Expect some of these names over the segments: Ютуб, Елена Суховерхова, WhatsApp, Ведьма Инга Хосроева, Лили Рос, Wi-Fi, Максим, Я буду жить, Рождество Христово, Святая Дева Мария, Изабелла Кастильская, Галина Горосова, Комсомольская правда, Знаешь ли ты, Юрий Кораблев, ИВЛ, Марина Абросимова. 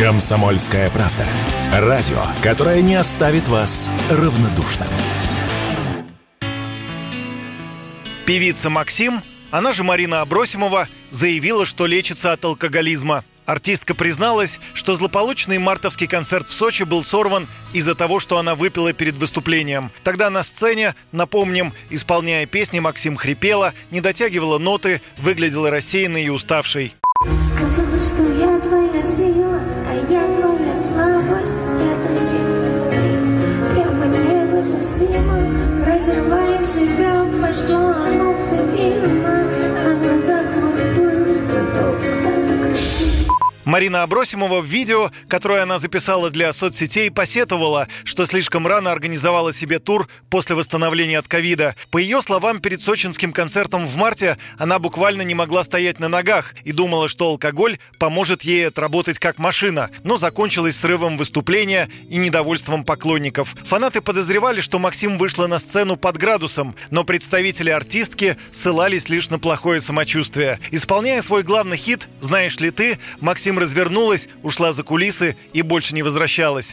«Комсомольская правда». Радио, которое не оставит вас равнодушным. Певица Максим, она же Марина Абросимова, заявила, что лечится от алкоголизма. Артистка призналась, что злополучный мартовский концерт в Сочи был сорван из-за того, что она выпила перед выступлением. Тогда на сцене, напомним, исполняя песни, Максим хрипела, не дотягивала ноты, выглядела рассеянной и уставшей. Сказала, что я твоя сила, а я твоя слабость, я твоя. Прямо невыносимо, разрываем себя, пошло оно все мимо, а в глазах мутно. Марина Абросимова в видео, которое она записала для соцсетей, посетовала, что слишком рано организовала себе тур после восстановления от ковида. По ее словам, перед сочинским концертом в марте она буквально не могла стоять на ногах и думала, что алкоголь поможет ей отработать как машина, но закончилось срывом выступления и недовольством поклонников. Фанаты подозревали, что Максим вышла на сцену под градусом, но представители артистки ссылались лишь на плохое самочувствие. Исполняя свой главный хит «Знаешь ли ты», Максим развернулась, ушла за кулисы и больше не возвращалась.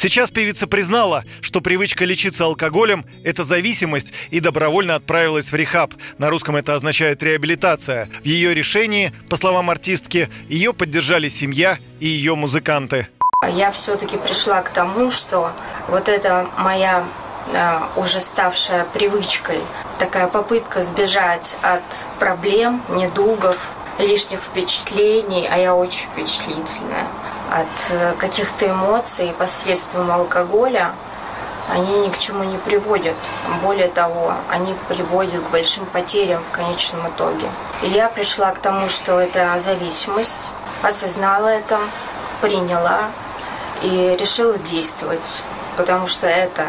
Сейчас певица признала, что привычка лечиться алкоголем – это зависимость, и добровольно отправилась в рехаб. На русском это означает реабилитация. В ее решении, по словам артистки, ее поддержали семья и ее музыканты. Я все-таки пришла к тому, что вот эта моя уже ставшая привычкой, такая попытка сбежать от проблем, недугов, лишних впечатлений, а я очень впечатлительная, от каких-то эмоций посредством алкоголя, они ни к чему не приводят. Более того, они приводят к большим потерям в конечном итоге. И я пришла к тому, что это зависимость, осознала это, приняла и решила действовать, потому что это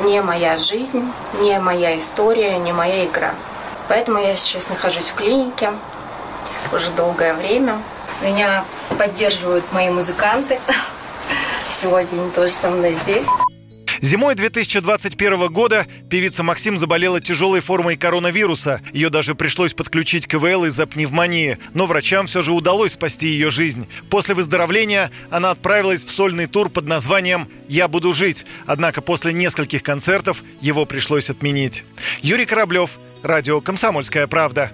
не моя жизнь, не моя история, не моя игра. Поэтому я сейчас нахожусь в клинике уже долгое время. Меня поддерживают мои музыканты. Сегодня они тоже со мной здесь. Зимой 2021 года певица Максим заболела тяжелой формой коронавируса. Ее даже пришлось подключить к ИВЛ из-за пневмонии. Но врачам все же удалось спасти ее жизнь. После выздоровления она отправилась в сольный тур под названием «Я буду жить». Однако после нескольких концертов его пришлось отменить. Юрий Кораблев, радио «Комсомольская правда».